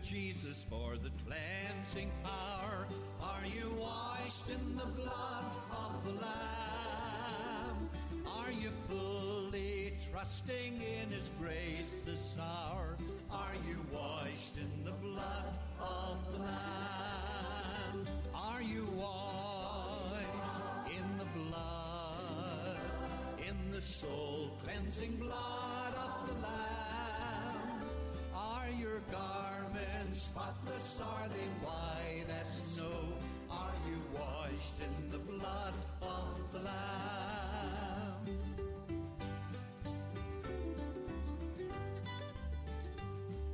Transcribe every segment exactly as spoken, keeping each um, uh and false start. Jesus, for the cleansing power, are you washed in the blood of the Lamb? Are you fully trusting in His grace this hour? Are you washed in the blood of the Lamb? Are you washed in the blood, in the soul-cleansing blood of the Lamb? Are your garments spotless, are they white as snow? Are you washed in the blood of the Lamb?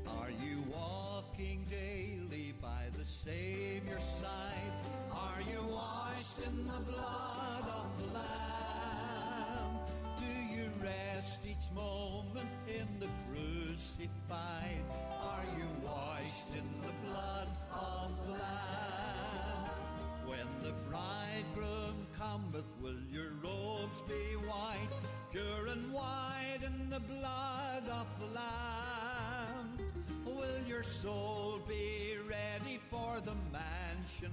Are you walking daily by the Savior's side? Are you washed in the blood of the Lamb? Do you rest each moment in the crucified? Are you washed in the blood of the Lamb? When the bridegroom cometh, will your robes be white, pure and white in the blood of the Lamb? Will your soul be ready for the mansion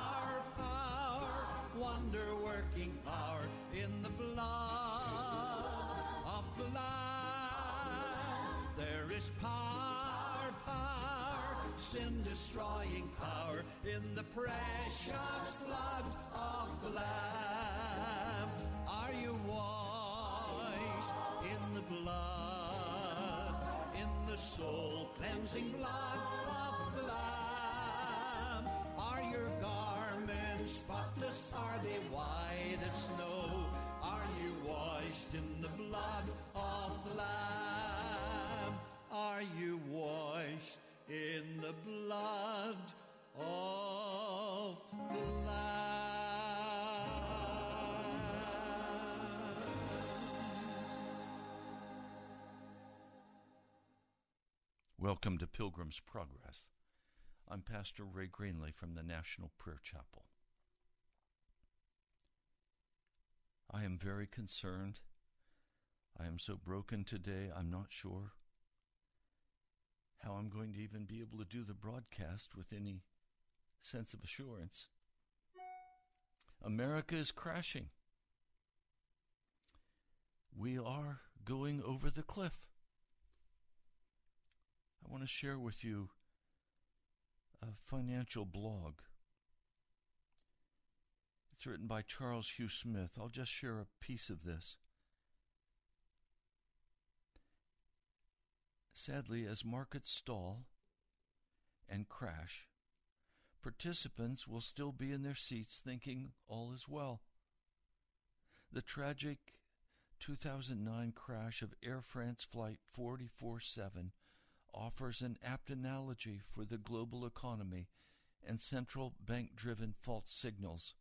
power, wonder-working power in the blood of the Lamb. There is power, power, sin-destroying power in the precious blood of the Lamb. Are you washed in the blood, in the soul-cleansing blood of the Lamb? Are your garments spotless? Are they white as snow? Are you washed in the blood of the Lamb? Are you washed in the blood of the Lamb? Welcome to Pilgrim's Progress. I'm Pastor Ray Greenley from the National Prayer Chapel. I am very concerned. I am so broken today, I'm not sure how I'm going to even be able to do the broadcast with any sense of assurance. America is crashing. We are going over the cliff. I want to share with you a financial blog. It's written by Charles Hugh Smith. I'll just share a piece of this. Sadly, as markets stall and crash, participants will still be in their seats thinking all is well. The tragic two thousand nine crash of Air France Flight four forty-seven offers an apt analogy for the global economy and central bank-driven false signals.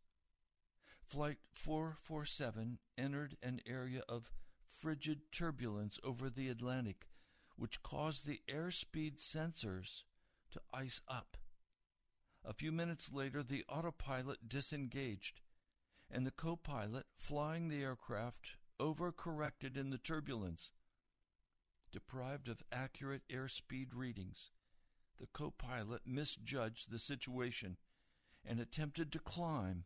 Flight four forty-seven entered an area of frigid turbulence over the Atlantic, which caused the airspeed sensors to ice up. A few minutes later, the autopilot disengaged, and the co-pilot flying the aircraft overcorrected in the turbulence. Deprived of accurate airspeed readings, the co-pilot misjudged the situation and attempted to climb,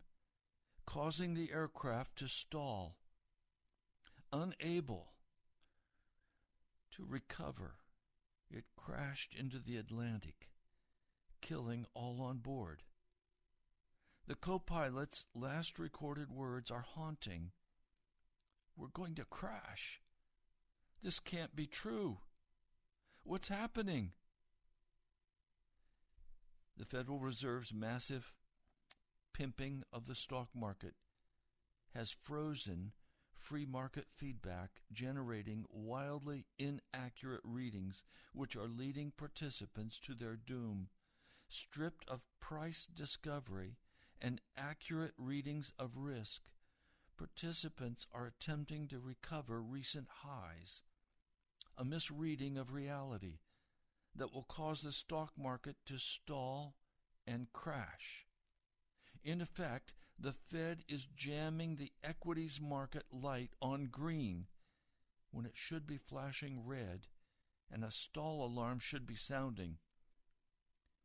causing the aircraft to stall. Unable to recover, it crashed into the Atlantic, killing all on board. The co-pilot's last recorded words are haunting. "We're going to crash. This can't be true. What's happening?" The Federal Reserve's massive pimping of the stock market has frozen free market feedback, generating wildly inaccurate readings which are leading participants to their doom. Stripped of price discovery and accurate readings of risk, participants are attempting to recover recent highs, a misreading of reality that will cause the stock market to stall and crash. In effect, the Fed is jamming the equities market light on green when it should be flashing red and a stall alarm should be sounding.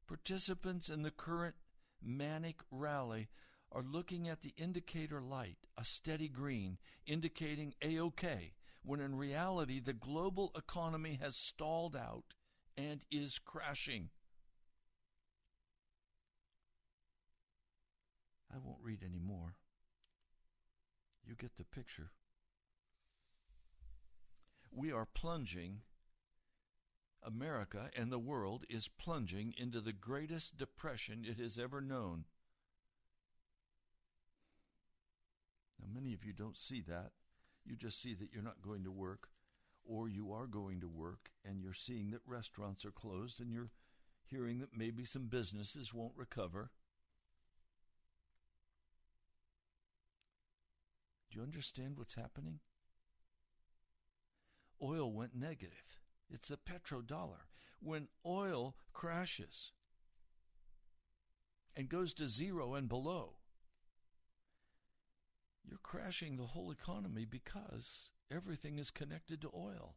Participants in the current manic rally are looking at the indicator light, a steady green, indicating A-OK, when in reality the global economy has stalled out and is crashing. I won't read any more. You get the picture. We are plunging. America and the world is plunging into the greatest depression it has ever known. Now, many of you don't see that. You just see that you're not going to work, or you are going to work, and you're seeing that restaurants are closed, and you're hearing that maybe some businesses won't recover. Do you understand what's happening? Oil went negative. It's a petrodollar. When oil crashes and goes to zero and below, you're crashing the whole economy because everything is connected to oil.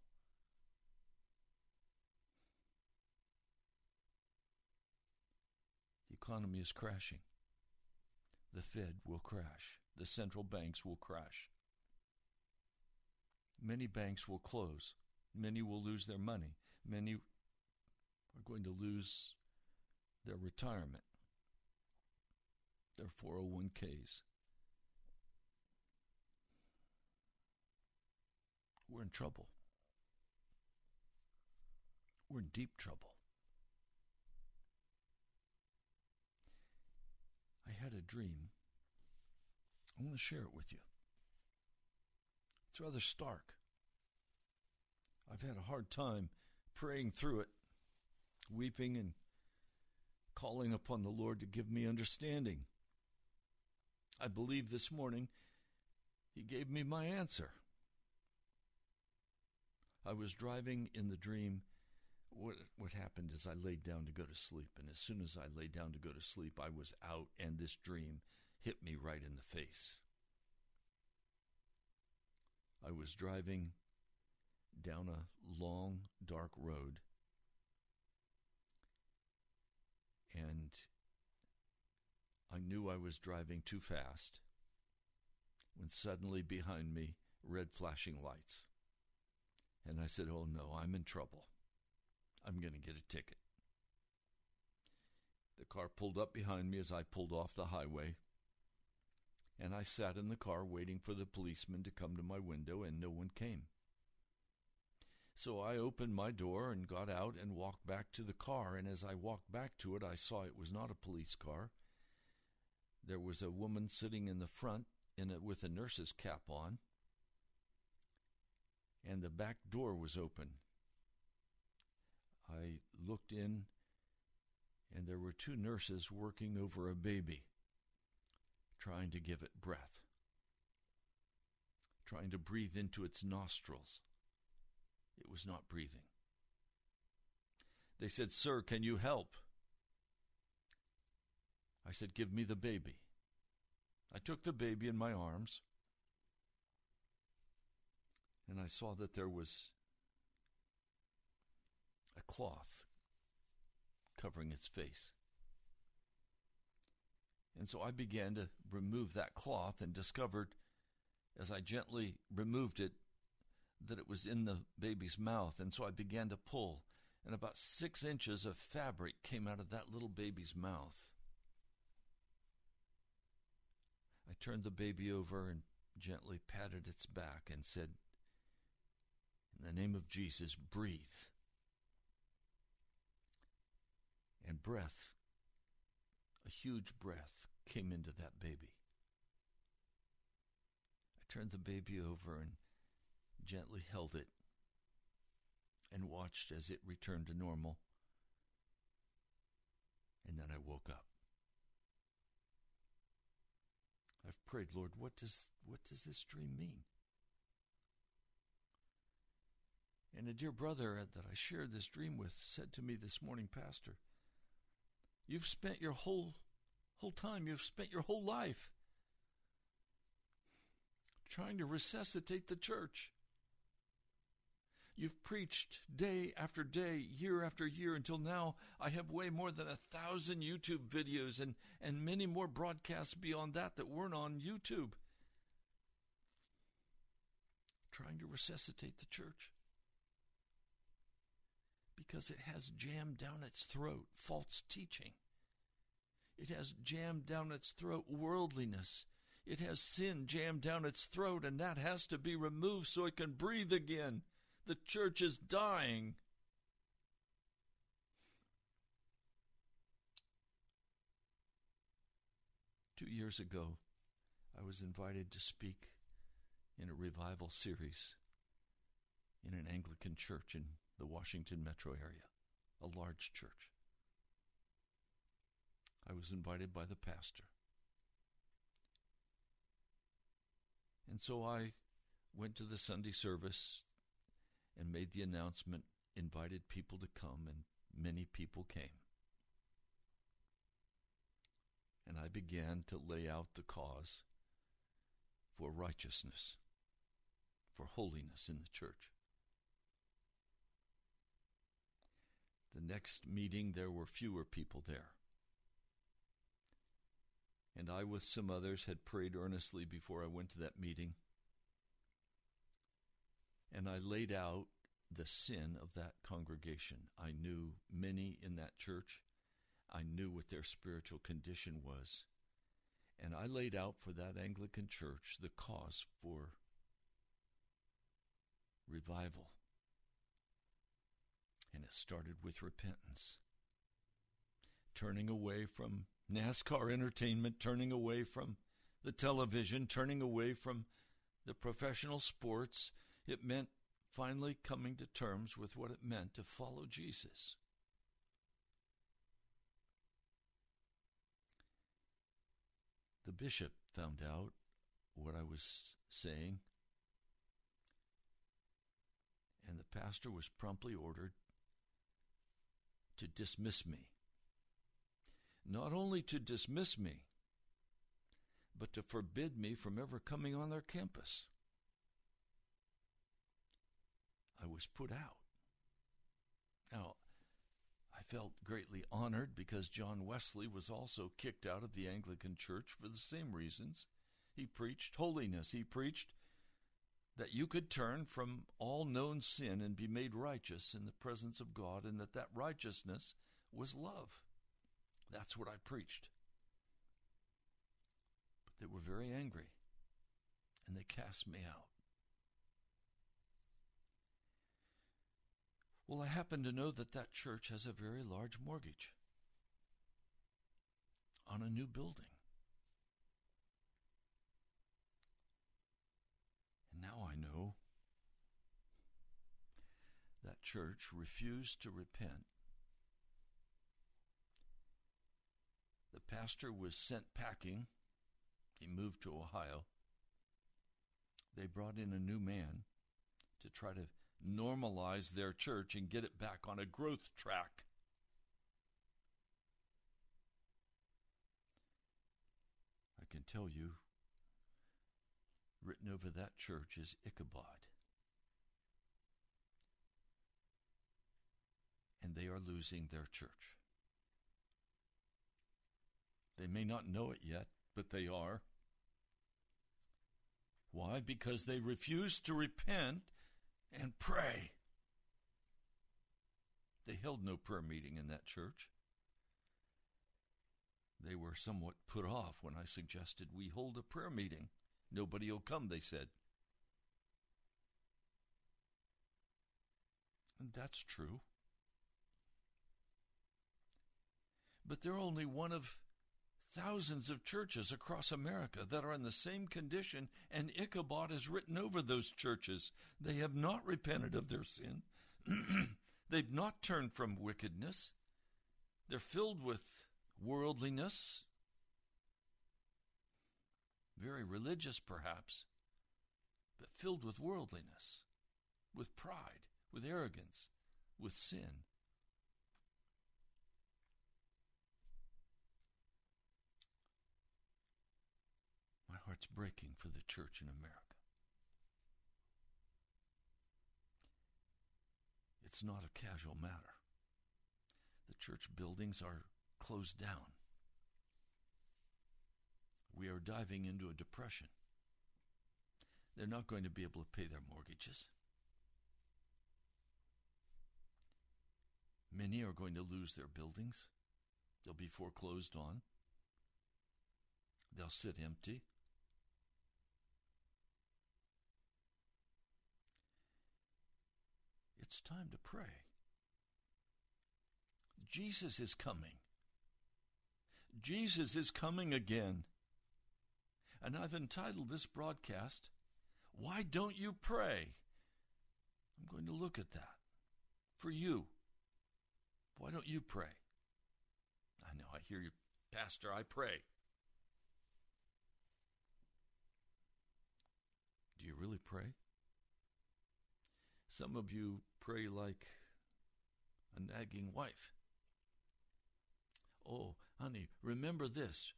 The economy is crashing. The Fed will crash. The central banks will crash. Many banks will close. Many will lose their money. Many are going to lose their retirement, their four oh one k's. We're in trouble. We're in deep trouble. I had a dream. I want to share it with you. It's rather stark. I've had a hard time praying through it, weeping and calling upon the Lord to give me understanding. I believe this morning He gave me my answer. I was driving in the dream. What, what happened is I laid down to go to sleep, and as soon as I laid down to go to sleep, I was out, and this dream hit me right in the face. I was driving down a long, dark road, and I knew I was driving too fast when suddenly behind me, red flashing lights. And I said, "Oh no, I'm in trouble. I'm going to get a ticket." The car pulled up behind me as I pulled off the highway, and I sat in the car waiting for the policeman to come to my window, and no one came. So I opened my door and got out and walked back to the car, and as I walked back to it, I saw it was not a police car. There was a woman sitting in the front in a, with a nurse's cap on, and the back door was open. I looked in, and there were two nurses working over a baby, trying to give it breath, trying to breathe into its nostrils. It was not breathing. They said, "Sir, can you help?" I said, "Give me the baby." I took the baby in my arms, and I saw that there was a cloth covering its face. And so I began to remove that cloth and discovered, as I gently removed it, that it was in the baby's mouth. And so I began to pull, and about six inches of fabric came out of that little baby's mouth. I turned the baby over and gently patted its back and said, "In the name of Jesus, breathe." And breath, a huge breath, came into that baby. I turned the baby over and gently held it and watched as it returned to normal. And then I woke up. I've prayed, "Lord, what does what does this dream mean?" And a dear brother that I shared this dream with said to me this morning, "Pastor, you've spent your whole whole time, you've spent your whole life trying to resuscitate the church. You've preached day after day, year after year, until now I have way more than a thousand YouTube videos and, and many more broadcasts beyond that that weren't on YouTube. Trying to resuscitate the church. Because it has jammed down its throat false teaching. It has jammed down its throat worldliness. It has sin jammed down its throat, and that has to be removed so it can breathe again. The church is dying." Two years ago, I was invited to speak in a revival series in an Anglican church in the Washington metro area, a large church. I was invited by the pastor. And so I went to the Sunday service and made the announcement, invited people to come, and many people came. And I began to lay out the cause for righteousness, for holiness in the church. The next meeting, there were fewer people there. And I, with some others, had prayed earnestly before I went to that meeting. And I laid out the sin of that congregation. I knew many in that church. I knew what their spiritual condition was. And I laid out for that Anglican church the cause for revival. And it started with repentance. Turning away from NASCAR entertainment, turning away from the television, turning away from the professional sports. It meant finally coming to terms with what it meant to follow Jesus. The bishop found out what I was saying, and the pastor was promptly ordered to dismiss me. Not only to dismiss me, but to forbid me from ever coming on their campus. I was put out. Now, I felt greatly honored because John Wesley was also kicked out of the Anglican Church for the same reasons. He preached holiness. He preached that you could turn from all known sin and be made righteous in the presence of God, and that that righteousness was love. That's what I preached. But they were very angry, and they cast me out. Well, I happen to know that that church has a very large mortgage on a new building. And now I know church refused to repent. The pastor was sent packing. He moved to Ohio. They brought in a new man to try to normalize their church and get it back on a growth track. I can tell you, written over that church is Ichabod. And they are losing their church. They may not know it yet, but they are. Why? Because they refuse to repent and pray. They held no prayer meeting in that church. They were somewhat put off when I suggested we hold a prayer meeting. Nobody will come, they said. And that's true. But they're only one of thousands of churches across America that are in the same condition, and Ichabod is written over those churches. They have not repented of their sin. They've not turned from wickedness. They're filled with worldliness, very religious perhaps, but filled with worldliness, with pride, with arrogance, with sin. It's breaking for the church in America. It's not a casual matter. The church buildings are closed down. We are diving into a depression. They're not going to be able to pay their mortgages. Many are going to lose their buildings. They'll be foreclosed on. They'll sit empty. It's time to pray. Jesus is coming. Jesus is coming again. And I've entitled this broadcast, Why Don't You Pray? I'm going to look at that. For you, why don't you pray? I know, I hear you, Pastor, I pray. Do you really pray? Some of you pray like a nagging wife. Oh, honey, remember this.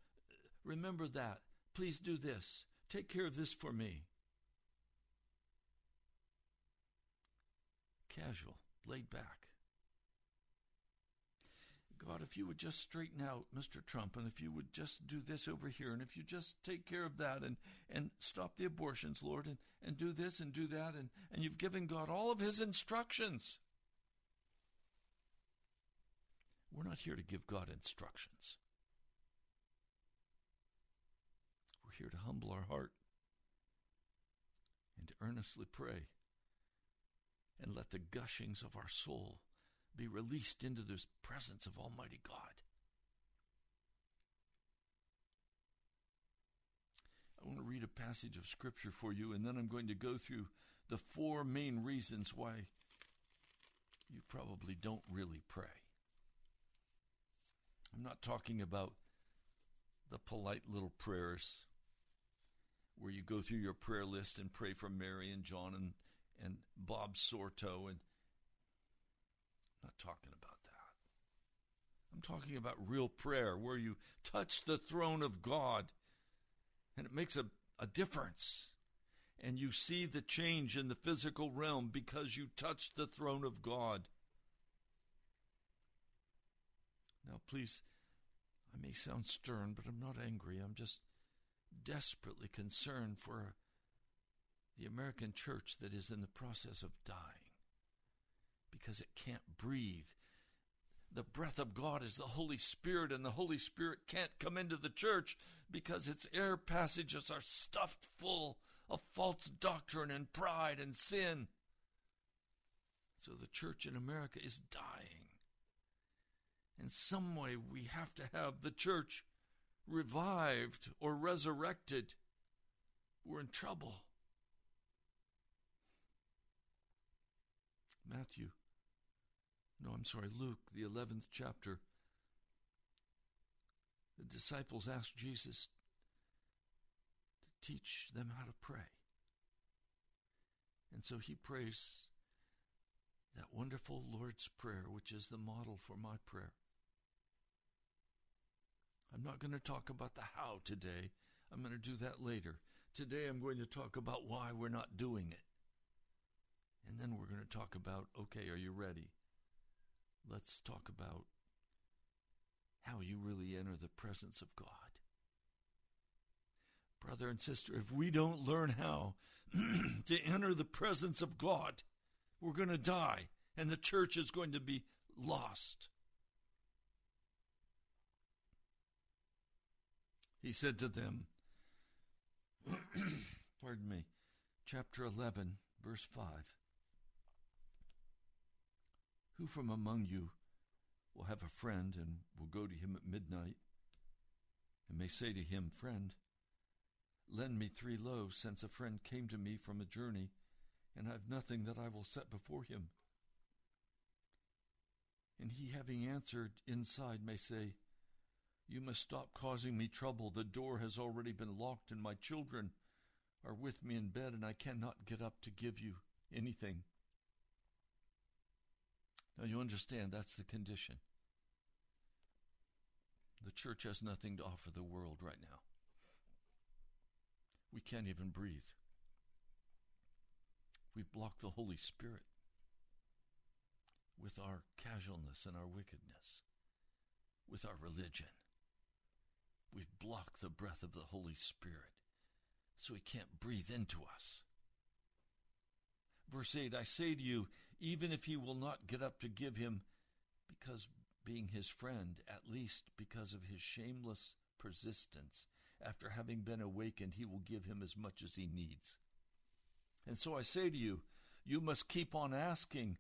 Remember that. Please do this. Take care of this for me. Casual, laid back. God, if you would just straighten out Mister Trump, and if you would just do this over here, and if you just take care of that, and, and stop the abortions, Lord, and, and do this and do that, and, and you've given God all of his instructions. We're not here to give God instructions. We're here to humble our heart and to earnestly pray and let the gushings of our soul be released into this presence of Almighty God. I want to read a passage of Scripture for you, and then I'm going to go through the four main reasons why you probably don't really pray. I'm not talking about the polite little prayers where you go through your prayer list and pray for Mary and John and, and Bob Sorto and not talking about that. I'm talking about real prayer where you touch the throne of God and it makes a, a difference. And you see the change in the physical realm because you touched the throne of God. Now, please, I may sound stern, but I'm not angry. I'm just desperately concerned for the American church that is in the process of dying. Because it can't breathe. The breath of God is the Holy Spirit, and the Holy Spirit can't come into the church because its air passages are stuffed full of false doctrine and pride and sin. So the church in America is dying. In some way, we have to have the church revived or resurrected. We're in trouble. Matthew no, I'm sorry, Luke, the eleventh chapter, the disciples asked Jesus to teach them how to pray. And so he prays that wonderful Lord's Prayer, which is the model for my prayer. I'm not going to talk about the how today. I'm going to do that later. Today I'm going to talk about why we're not doing it. And then we're going to talk about, okay, are you ready? Let's talk about how you really enter the presence of God. Brother and sister, if we don't learn how to enter the presence of God, we're going to die, and the church is going to be lost. He said to them, pardon me, chapter eleven, verse five, who from among you will have a friend and will go to him at midnight and may say to him, friend, lend me three loaves, since a friend came to me from a journey, and I have nothing that I will set before him. And he, having answered inside, may say, you must stop causing me trouble. The door has already been locked, and my children are with me in bed, and I cannot get up to give you anything. Now you understand that's the condition. The church has nothing to offer the world right now. We can't even breathe. We've blocked the Holy Spirit with our casualness and our wickedness, with our religion. We've blocked the breath of the Holy Spirit so he can't breathe into us. Verse eight, I say to you, even if he will not get up to give him, because being his friend, at least because of his shameless persistence, after having been awakened, he will give him as much as he needs. And so I say to you, you must keep on asking,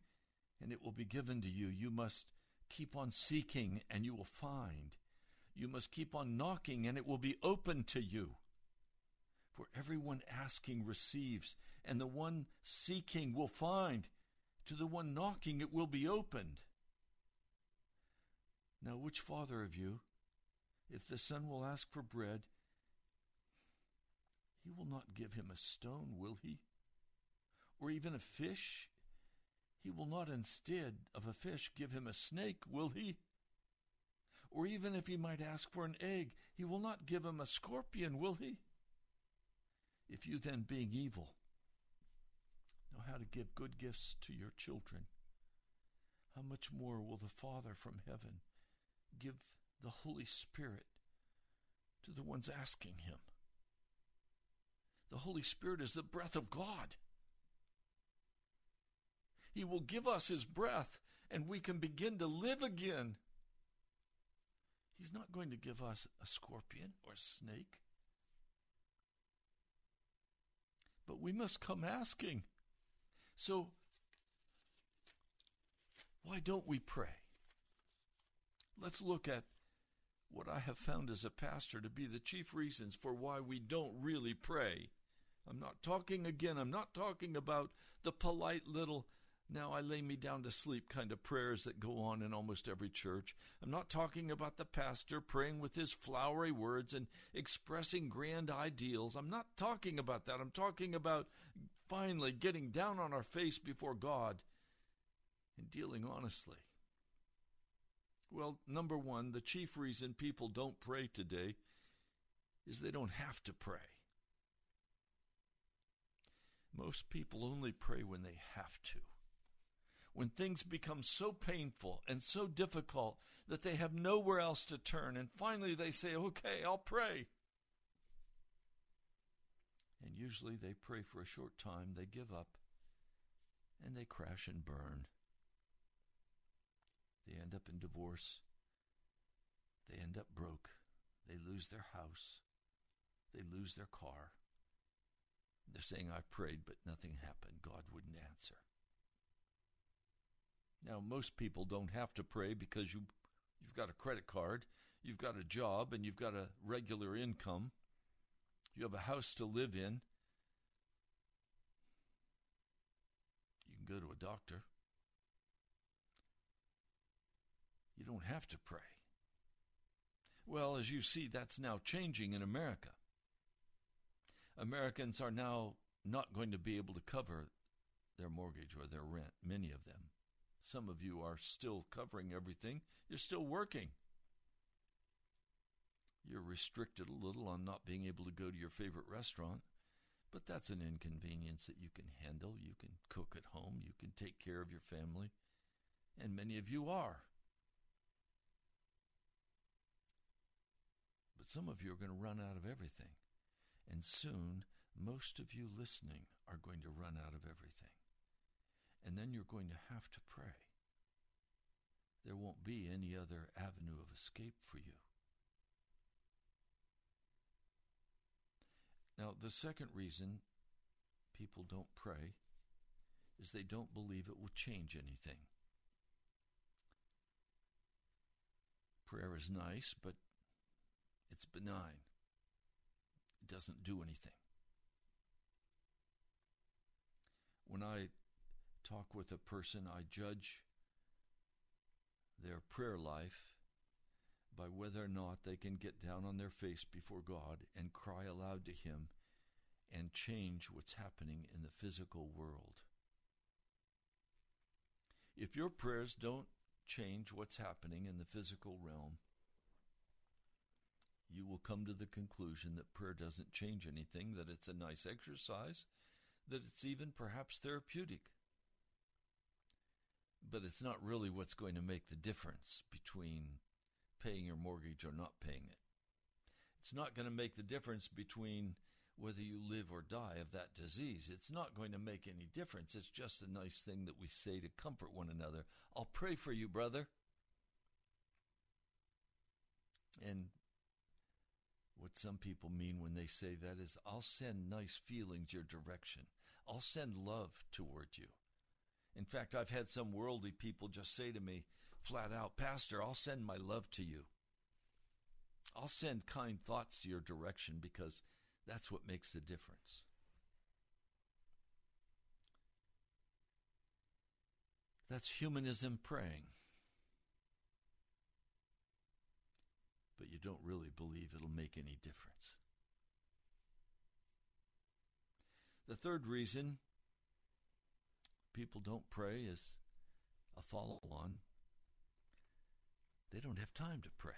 and it will be given to you. You must keep on seeking, and you will find. You must keep on knocking, and it will be open to you. For everyone asking receives, and the one seeking will find. To the one knocking, it will be opened. Now, which father of you, if the son will ask for bread, he will not give him a stone, will he? Or even a fish? He will not instead of a fish give him a snake, will he? Or even if he might ask for an egg, he will not give him a scorpion, will he? If you then, being evil, know how to give good gifts to your children, how much more will the Father from heaven give the Holy Spirit to the ones asking him? The Holy Spirit is the breath of God. He will give us his breath, and we can begin to live again. He's not going to give us a scorpion or a snake. But we must come asking. So, why don't we pray? Let's look at what I have found as a pastor to be the chief reasons for why we don't really pray. I'm not talking again, I'm not talking about the polite little, now I lay me down to sleep kind of prayers that go on in almost every church. I'm not talking about the pastor praying with his flowery words and expressing grand ideals. I'm not talking about that. I'm talking about finally getting down on our face before God and dealing honestly. Well, number one, the chief reason people don't pray today is they don't have to pray. Most people only pray when they have to. When things become so painful and so difficult that they have nowhere else to turn, and finally they say, okay, I'll pray. And usually they pray for a short time, they give up, and they crash and burn. They end up in divorce. They end up broke. They lose their house. They lose their car. They're saying, I prayed, but nothing happened. God wouldn't answer. Now, most people don't have to pray because you, you've got a credit card, you've got a job, and you've got a regular income. You have a house to live in. You can go to a doctor. don't have to pray. Well, as you see, that's now changing in America. Americans are now not going to be able to cover their mortgage or their rent, many of them. Some of you are still covering everything. You're still working. You're restricted a little on not being able to go to your favorite restaurant, but that's an inconvenience that you can handle. You can cook at home. You can take care of your family, and many of you are. But some of you are going to run out of everything, and soon most of you listening are going to run out of everything. And then you're going to have to pray. There won't be any other avenue of escape for you. Now, the second reason people don't pray is they don't believe it will change anything. Prayer is nice, but it's benign. It doesn't do anything. When I talk with a person, I judge their prayer life by whether or not they can get down on their face before God and cry aloud to Him and change what's happening in the physical world. If your prayers don't change what's happening in the physical realm, you will come to the conclusion that prayer doesn't change anything, that it's a nice exercise, that it's even perhaps therapeutic. But it's not really what's going to make the difference between paying your mortgage or not paying it. It's not going to make the difference between whether you live or die of that disease. It's not going to make any difference. It's just a nice thing that we say to comfort one another. I'll pray for you, brother. And what some people mean when they say that is, I'll send nice feelings your direction. I'll send love toward you. In fact, I've had some worldly people just say to me, flat out, Pastor, I'll send my love to you. I'll send kind thoughts to your direction because that's what makes the difference. That's humanism praying. But you don't really believe it'll make any difference. The third reason people don't pray is a follow-on. They don't have time to pray.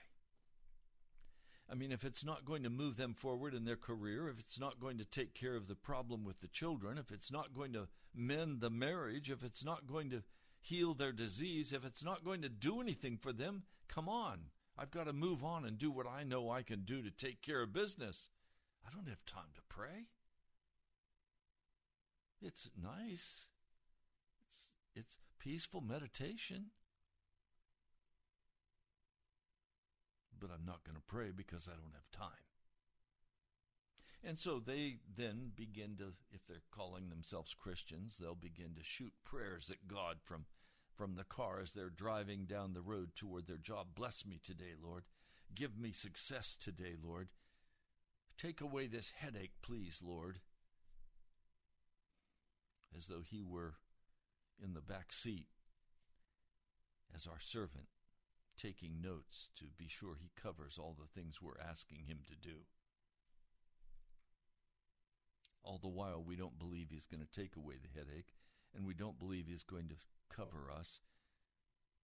I mean, if it's not going to move them forward in their career, if it's not going to take care of the problem with the children, if it's not going to mend the marriage, if it's not going to heal their disease, if it's not going to do anything for them, come on. I've got to move on and do what I know I can do to take care of business. I don't have time to pray. It's nice. It's, it's peaceful meditation. But I'm not going to pray because I don't have time. And so they then begin to, if they're calling themselves Christians, they'll begin to shoot prayers at God from, from the car as they're driving down the road toward their job. Bless me today, Lord. Give me success today, Lord. Take away this headache, please, Lord. As though He were in the back seat as our servant, taking notes to be sure He covers all the things we're asking Him to do. All the while, we don't believe He's going to take away the headache, and we don't believe He's going to cover us.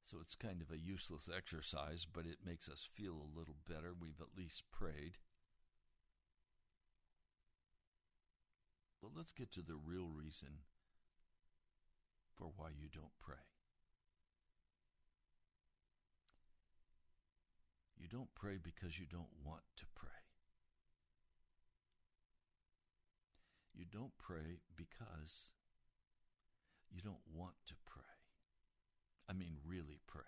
So it's kind of a useless exercise, but it makes us feel a little better. We've at least prayed. But let's get to the real reason for why you don't pray. You don't pray because you don't want to pray. You don't pray because you don't want to pray. I mean, really pray.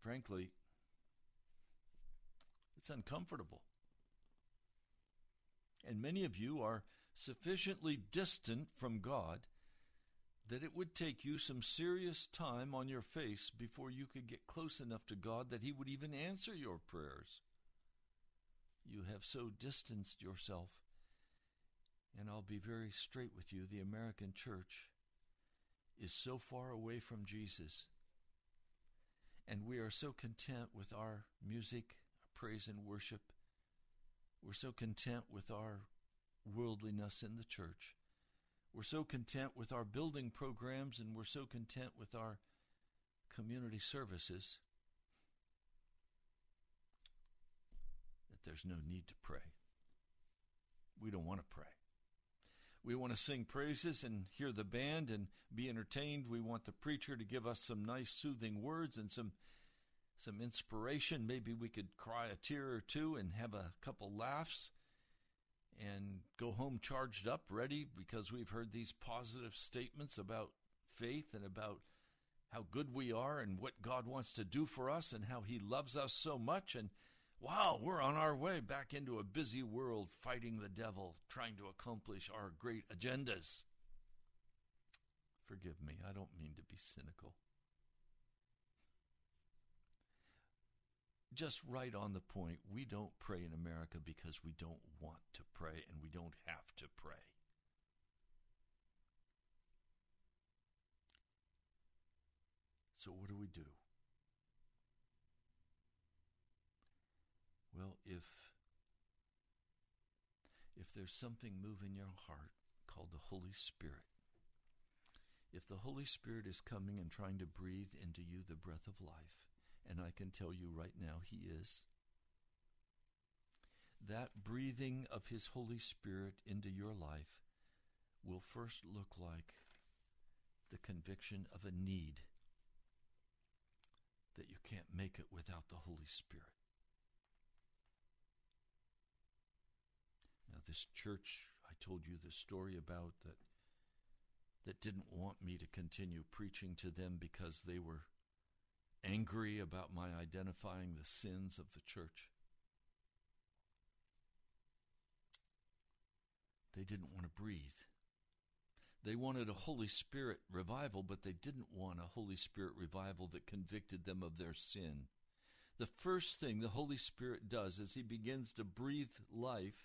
Frankly, it's uncomfortable. And many of you are sufficiently distant from God that it would take you some serious time on your face before you could get close enough to God that He would even answer your prayers. You have so distanced yourself, and I'll be very straight with you, the American church is so far away from Jesus And we are so content with our music, our praise and worship. We're so content with our worldliness in the church. We're so content with our building programs, and we're so content with our community services that there's no need to pray. We don't want to pray. We want to sing praises and hear the band and be entertained. We want the preacher to give us some nice soothing words and some some inspiration. Maybe we could cry a tear or two and have a couple laughs and go home charged up, ready, because we've heard these positive statements about faith and about how good we are and what God wants to do for us and how he loves us so much. And wow, we're on our way back into a busy world, fighting the devil, trying to accomplish our great agendas. Forgive me, I don't mean to be cynical. Just right on the point, we don't pray in America because we don't want to pray and we don't have to pray. So what do we do? Well, if if there's something moving your heart called the Holy Spirit, if the Holy Spirit is coming and trying to breathe into you the breath of life, and I can tell you right now he is, that breathing of his Holy Spirit into your life will first look like the conviction of a need that you can't make it without the Holy Spirit. Now, this church I told you the story about that that didn't want me to continue preaching to them because they were angry about my identifying the sins of the church. They didn't want to breathe. They wanted a Holy Spirit revival, but they didn't want a Holy Spirit revival that convicted them of their sin. The first thing the Holy Spirit does as he begins to breathe life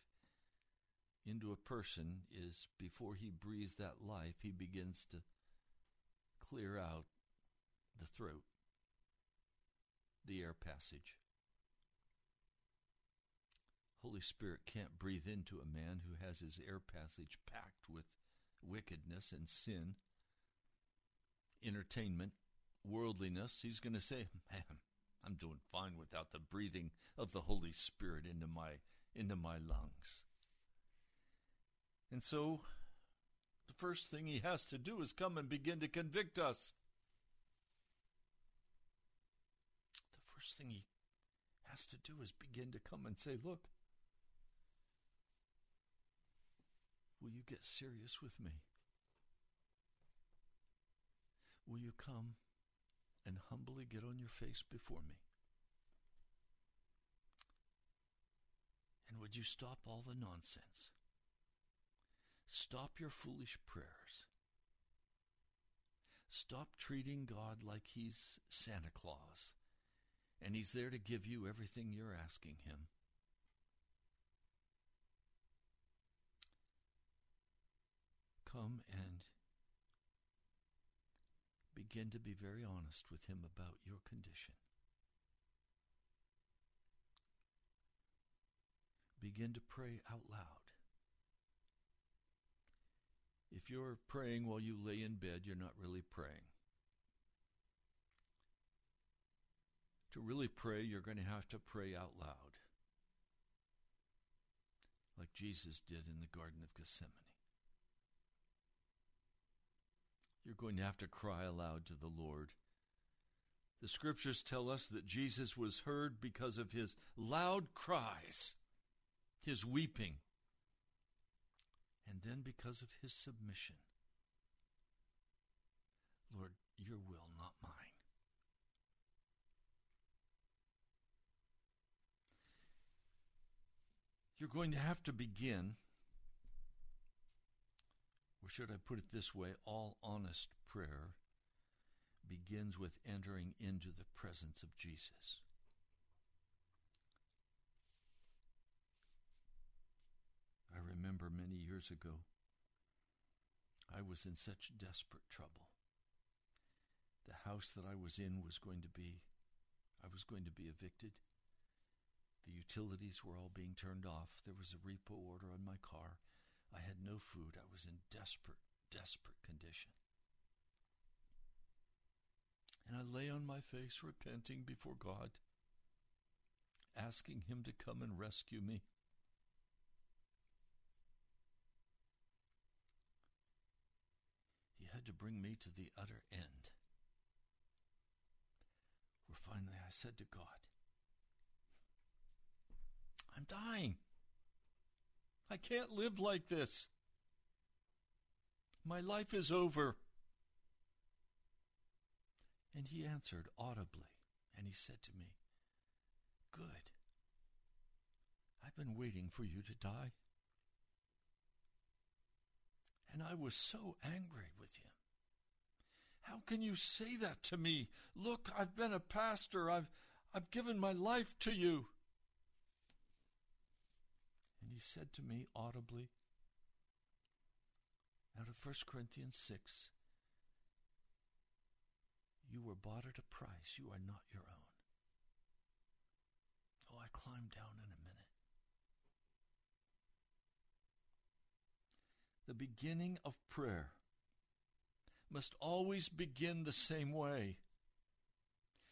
into a person is, before he breathes that life, he begins to clear out the throat, the air passage. Holy Spirit can't breathe into a man who has his air passage packed with wickedness and sin, entertainment, worldliness. He's going to say, man, I'm doing fine without the breathing of the Holy Spirit into my into my lungs. And so the first thing he has to do is come and begin to convict us. The first thing he has to do is begin to come and say, look, will you get serious with me? Will you come and humbly get on your face before me? And would you stop all the nonsense? Stop your foolish prayers. Stop treating God like he's Santa Claus and he's there to give you everything you're asking him. Come and begin to be very honest with him about your condition. Begin to pray out loud. If you're praying while you lay in bed, you're not really praying. To really pray, you're going to have to pray out loud, like Jesus did in the Garden of Gethsemane. You're going to have to cry aloud to the Lord. The scriptures tell us that Jesus was heard because of his loud cries, his weeping, and then because of his submission. Lord, your will, not mine. You're going to have to begin, or should I put it this way, all honest prayer begins with entering into the presence of Jesus. I remember many years ago, I was in such desperate trouble. The house that I was in was going to be I was going to be evicted. The utilities were all being turned off. There was a repo order on my car. I had no food. I was in desperate, desperate condition. And I lay on my face, repenting before God, asking Him to come and rescue me. He had to bring me to the utter end, where finally I said to God, I'm dying. I can't live like this. My life is over. And He answered audibly, and He said to me, Good. I've been waiting for you to die. And I was so angry with Him. How can you say that to me? Look, I've been a pastor. I've, I've given my life to you. And He said to me audibly, out of First Corinthians six, You were bought at a price. You are not your own. Oh, I climbed down in a minute. The beginning of prayer must always begin the same way.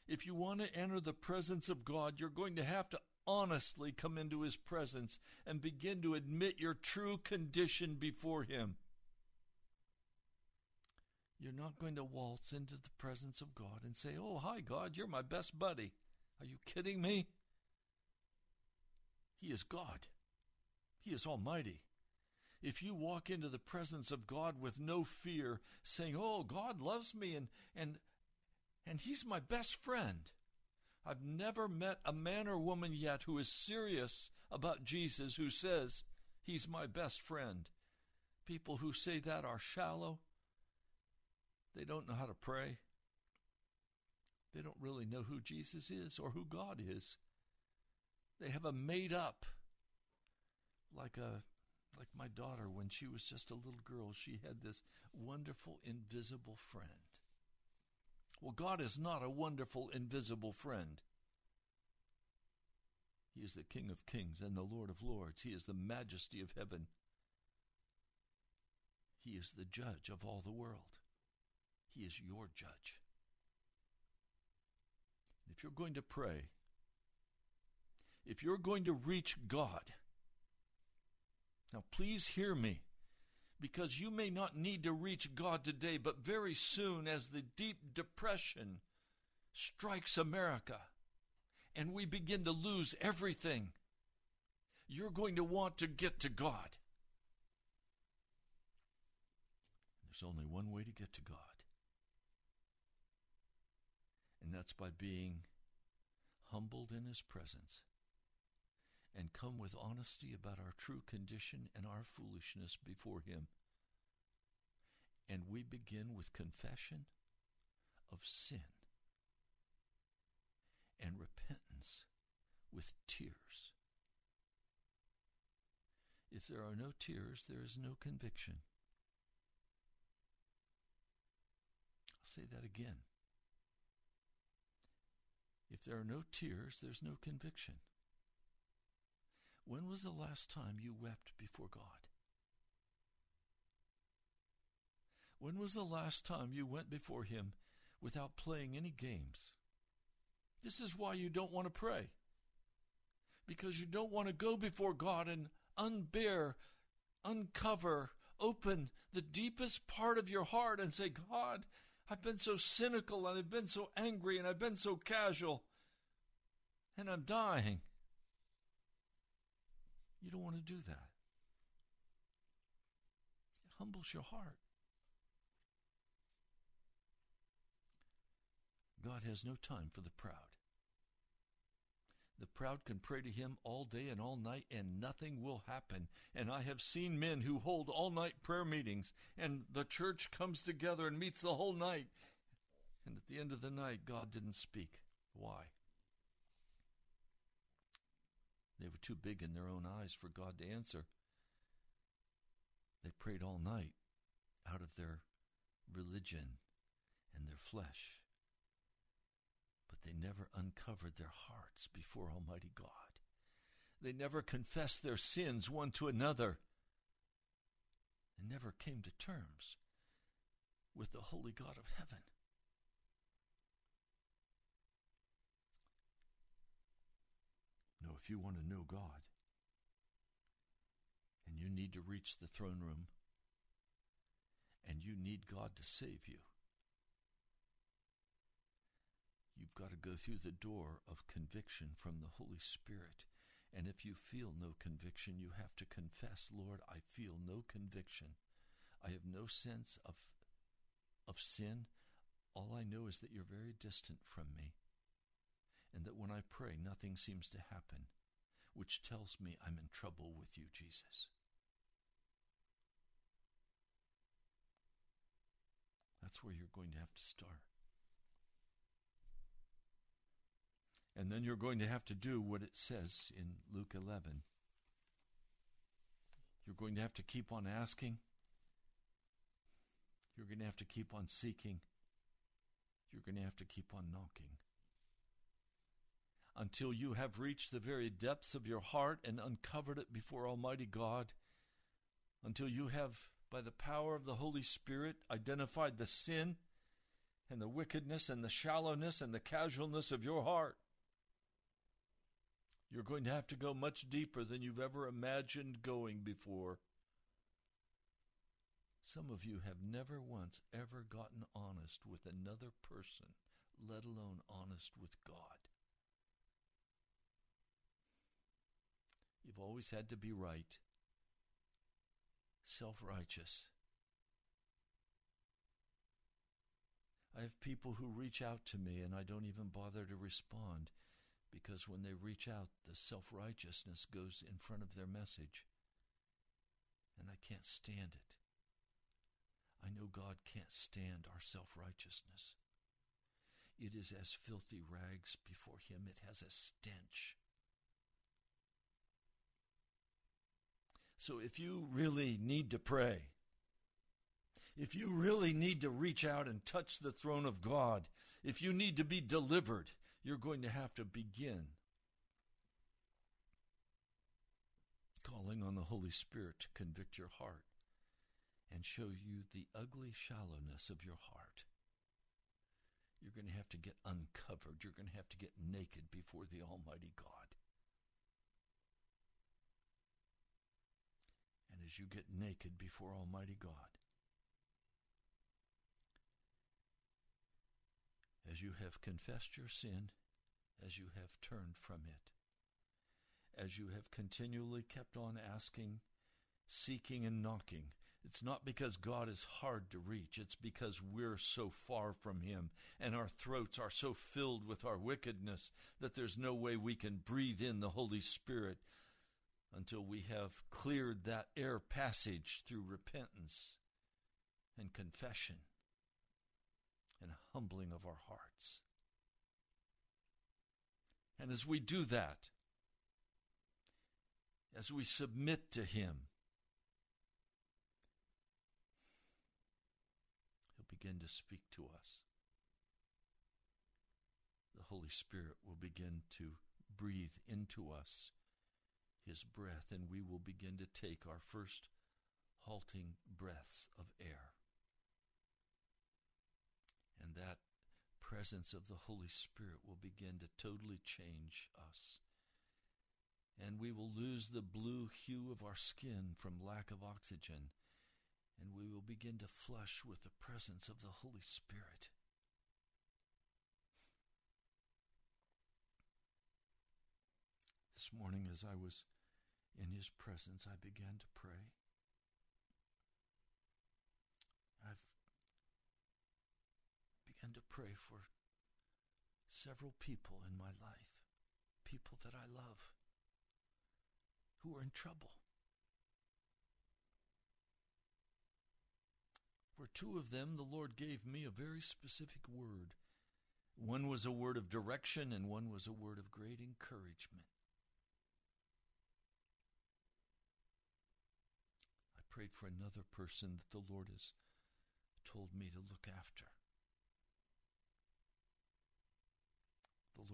If you want to enter the presence of God, you're going to have to honestly come into His presence and begin to admit your true condition before Him. You're not going to waltz into the presence of God and say, Oh, hi, God, you're my best buddy. Are you kidding me? He is God. He is almighty. If you walk into the presence of God with no fear, saying, Oh, God loves me and and and He's my best friend. I've never met a man or woman yet who is serious about Jesus, who says, He's my best friend. People who say that are shallow. They don't know how to pray. They don't really know who Jesus is or who God is. They have a made up, like a like my daughter when she was just a little girl. She had this wonderful invisible friend. Well, God is not a wonderful invisible friend. He is the King of Kings and the Lord of Lords. He is the majesty of heaven. He is the judge of all the world. He is your judge. And if you're going to pray, if you're going to reach God, now please hear me, because you may not need to reach God today, but very soon as the deep depression strikes America and we begin to lose everything, you're going to want to get to God. There's only one way to get to God, and that's by being humbled in His presence and come with honesty about our true condition and our foolishness before Him. And we begin with confession of sin and repentance with tears. If there are no tears, there is no conviction. I'll say that again. If there are no tears, there's no conviction. When was the last time you wept before God? When was the last time you went before Him without playing any games? This is why you don't want to pray. Because you don't want to go before God and unbear, uncover, open the deepest part of your heart and say, God, I've been so cynical and I've been so angry and I've been so casual and I'm dying. You don't want to do that. It humbles your heart. God has no time for the proud. The proud can pray to Him all day and all night and nothing will happen. And I have seen men who hold all-night prayer meetings and the church comes together and meets the whole night. And at the end of the night, God didn't speak. Why? They were too big in their own eyes for God to answer. They prayed all night out of their religion and their flesh. But They never uncovered their hearts before Almighty God. They never confessed their sins one to another, and never came to terms with the holy God of heaven. No, if you want to know God, and you need to reach the throne room, and you need God to save you, you've got to go through the door of conviction from the Holy Spirit. And if you feel no conviction, you have to confess, Lord, I feel no conviction. I have no sense of, of sin. All I know is that you're very distant from me, and that when I pray, nothing seems to happen, which tells me I'm in trouble with you, Jesus. That's where you're going to have to start. And then you're going to have to do what it says in Luke eleven. You're going to have to keep on asking. You're going to have to keep on seeking. You're going to have to keep on knocking. Until you have reached the very depths of your heart and uncovered it before Almighty God. Until you have, by the power of the Holy Spirit, identified the sin and the wickedness and the shallowness and the casualness of your heart. You're going to have to go much deeper than you've ever imagined going before. Some of you have never once ever gotten honest with another person, let alone honest with God. You've always had to be right, self-righteous. I have people who reach out to me and I don't even bother to respond, because when they reach out, the self-righteousness goes in front of their message. And I can't stand it. I know God can't stand our self-righteousness. It is as filthy rags before Him. It has a stench. So if you really need to pray, if you really need to reach out and touch the throne of God, if you need to be delivered, you're going to have to begin calling on the Holy Spirit to convict your heart and show you the ugly shallowness of your heart. You're going to have to get uncovered. You're going to have to get naked before the Almighty God. And as you get naked before Almighty God, as you have confessed your sin, as you have turned from it, as you have continually kept on asking, seeking, and knocking, it's not because God is hard to reach. It's because we're so far from Him, and our throats are so filled with our wickedness that there's no way we can breathe in the Holy Spirit until we have cleared that air passage through repentance and confession and humbling of our hearts. And as we do that, as we submit to Him, He'll begin to speak to us. The Holy Spirit will begin to breathe into us His breath, and we will begin to take our first halting breaths of air. And that presence of the Holy Spirit will begin to totally change us. And we will lose the blue hue of our skin from lack of oxygen. And we will begin to flush with the presence of the Holy Spirit. This morning, as I was in His presence, I began to pray. I've And to pray for several people in my life, people that I love, who are in trouble. For two of them, the Lord gave me a very specific word. One was a word of direction, and one was a word of great encouragement. I prayed for another person that the Lord has told me to look after.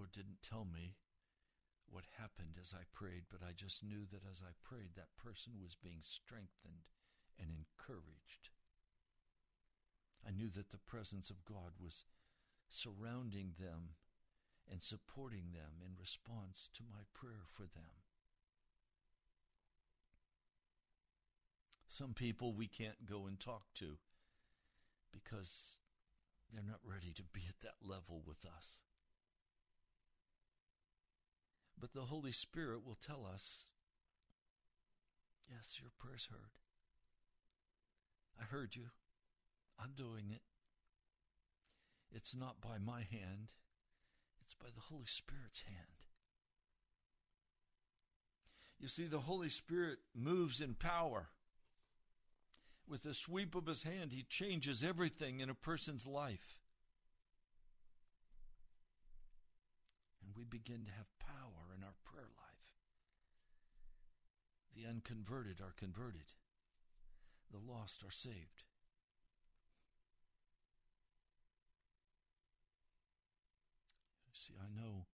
Lord didn't tell me what happened as I prayed, but I just knew that as I prayed, that person was being strengthened and encouraged. I knew that the presence of God was surrounding them and supporting them in response to my prayer for them. Some people we can't go and talk to because they're not ready to be at that level with us. But the Holy Spirit will tell us, yes, your prayer's heard. I heard you. I'm doing it. It's not by my hand. It's by the Holy Spirit's hand. You see, the Holy Spirit moves in power. With a sweep of his hand, he changes everything in a person's life. And we begin to have power in our prayer life. The unconverted are converted. The lost are saved. See, I know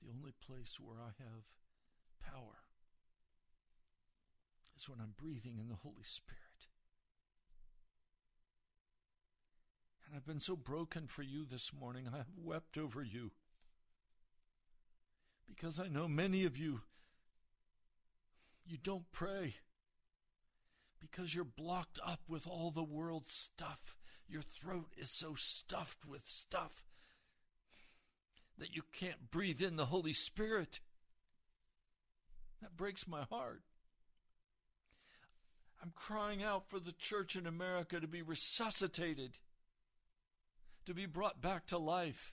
the only place where I have power is when I'm breathing in the Holy Spirit. And I've been so broken for you this morning, I have wept over you. Because I know many of you, you don't pray because you're blocked up with all the world's stuff. Your throat is so stuffed with stuff that you can't breathe in the Holy Spirit. That breaks my heart. I'm crying out for the church in America to be resuscitated, to be brought back to life.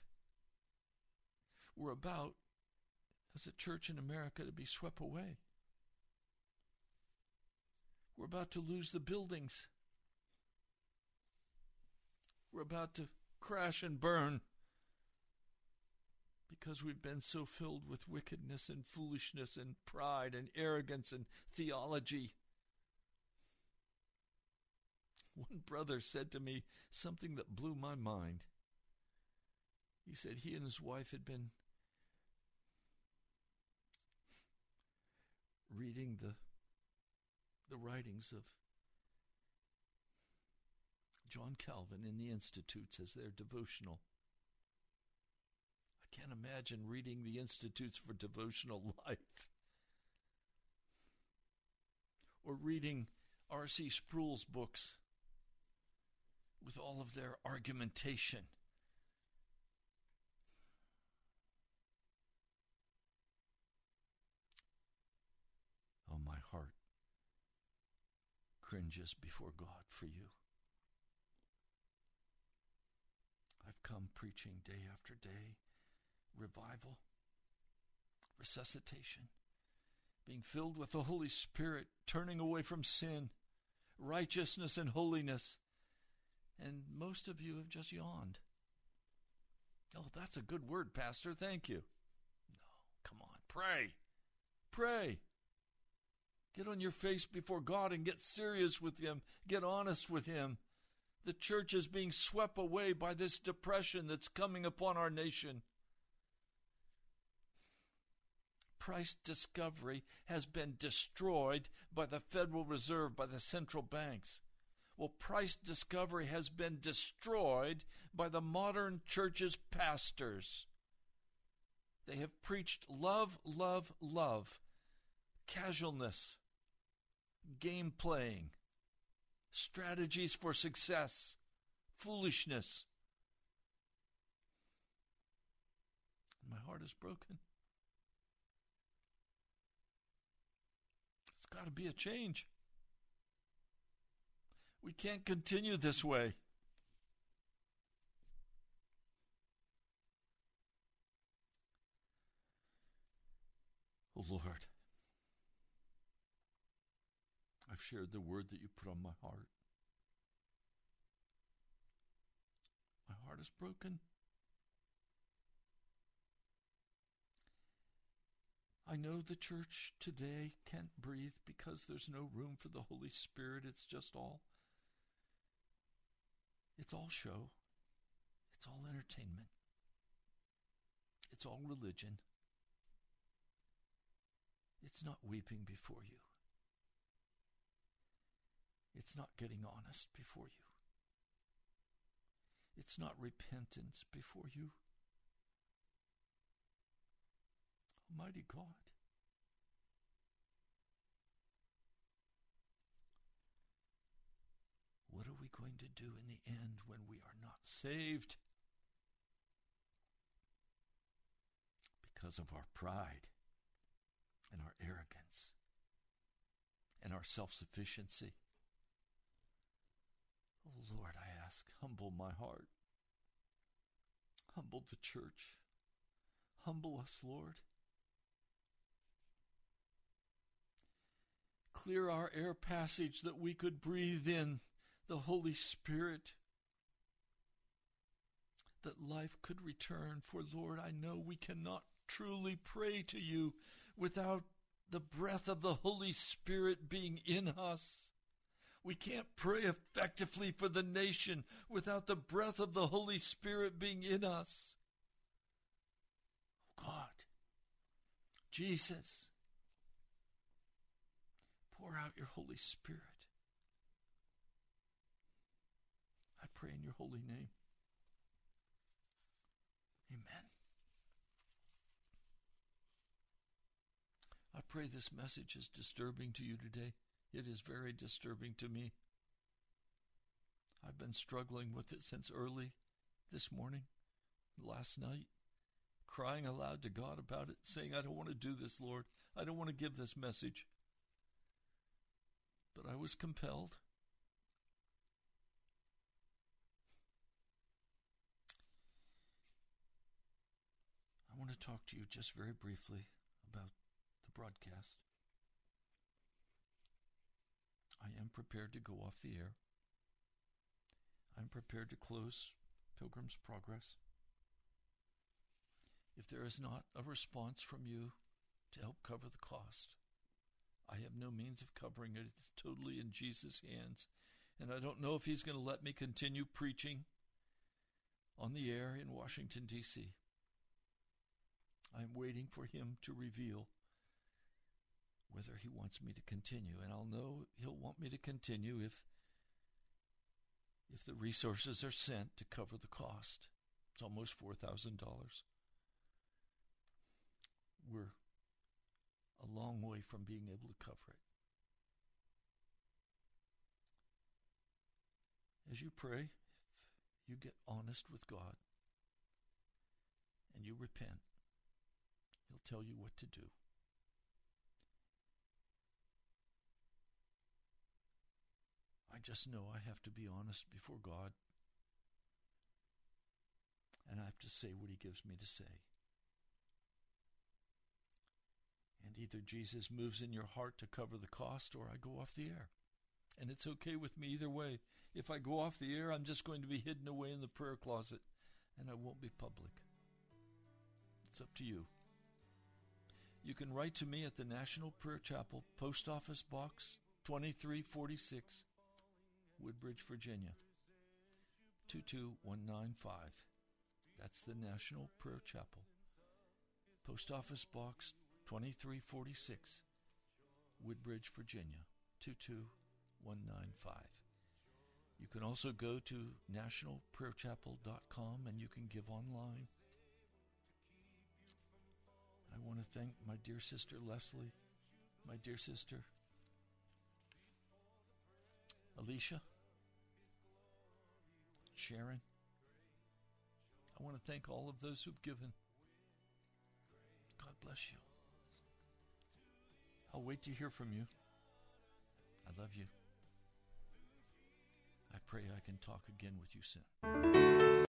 We're about, as a church in America, to be swept away. We're about to lose the buildings. We're about to crash and burn because we've been so filled with wickedness and foolishness and pride and arrogance and theology. One brother said to me something that blew my mind. He said he and his wife had been reading the, the writings of John Calvin in the Institutes as their devotional. I can't imagine reading the Institutes for Devotional Life. Or reading R C Sproul's books with all of their argumentation. Oh, my heart cringes before God for you. I've come preaching day after day, revival, resuscitation, being filled with the Holy Spirit, turning away from sin, righteousness and holiness, and most of you have just yawned. Oh, that's a good word, Pastor. Thank you. No, come on, pray. Pray. Get on your face before God and get serious with Him. Get honest with Him. The church is being swept away by this depression that's coming upon our nation. Price discovery has been destroyed by the Federal Reserve, by the central banks. Well, price discovery has been destroyed by the modern church's pastors. They have preached love, love, love, casualness, game playing, strategies for success, foolishness. My heart is broken. It's got to be a change. We can't continue this way. Oh, Lord. I've shared the word that you put on my heart. My heart is broken. I know the church today can't breathe because there's no room for the Holy Spirit. It's just all, it's all show. It's all entertainment. It's all religion. It's not weeping before you. It's not getting honest before you. It's not repentance before you. Almighty God. What are we going to do in the end when we are not saved? Because of our pride and our arrogance and our self-sufficiency. Oh Lord, I ask, humble my heart. Humble the church. Humble us, Lord. Clear our air passage that we could breathe in the Holy Spirit, that life could return. For Lord, I know we cannot truly pray to you without the breath of the Holy Spirit being in us. We can't pray effectively for the nation without the breath of the Holy Spirit being in us. Oh God, Jesus, pour out your Holy Spirit. I pray in your holy name. Amen. I pray this message is disturbing to you today. It is very disturbing to me. I've been struggling with it since early this morning, last night, crying aloud to God about it, saying, I don't want to do this, Lord. I don't want to give this message. But I was compelled. I want to talk to you just very briefly about the broadcast. I am prepared to go off the air. I'm prepared to close Pilgrim's Progress. If there is not a response from you to help cover the cost, I have no means of covering it. It's totally in Jesus' hands. And I don't know if he's going to let me continue preaching on the air in Washington, D C I'm waiting for him to reveal whether he wants me to continue. And I'll know he'll want me to continue if if the resources are sent to cover the cost. It's almost four thousand dollars. We're a long way from being able to cover it. As you pray, if you get honest with God and you repent, he'll tell you what to do. I just know I have to be honest before God, and I have to say what he gives me to say. And either Jesus moves in your heart to cover the cost, or I go off the air. And it's okay with me either way. If I go off the air, I'm just going to be hidden away in the prayer closet, and I won't be public. It's up to you. You can write to me at the National Prayer Chapel, Post Office Box twenty-three forty-six, Woodbridge, Virginia, two two one nine five. That's the National Prayer Chapel, Post Office Box twenty-three forty-six, Woodbridge, Virginia, two two one nine five. You can also go to national prayer chapel dot com and you can give online. I want to thank my dear sister Leslie, my dear sister Alicia, Sharon. I want to thank all of those who've given. God bless you. I'll wait to hear from you. I love you. I pray I can talk again with you soon.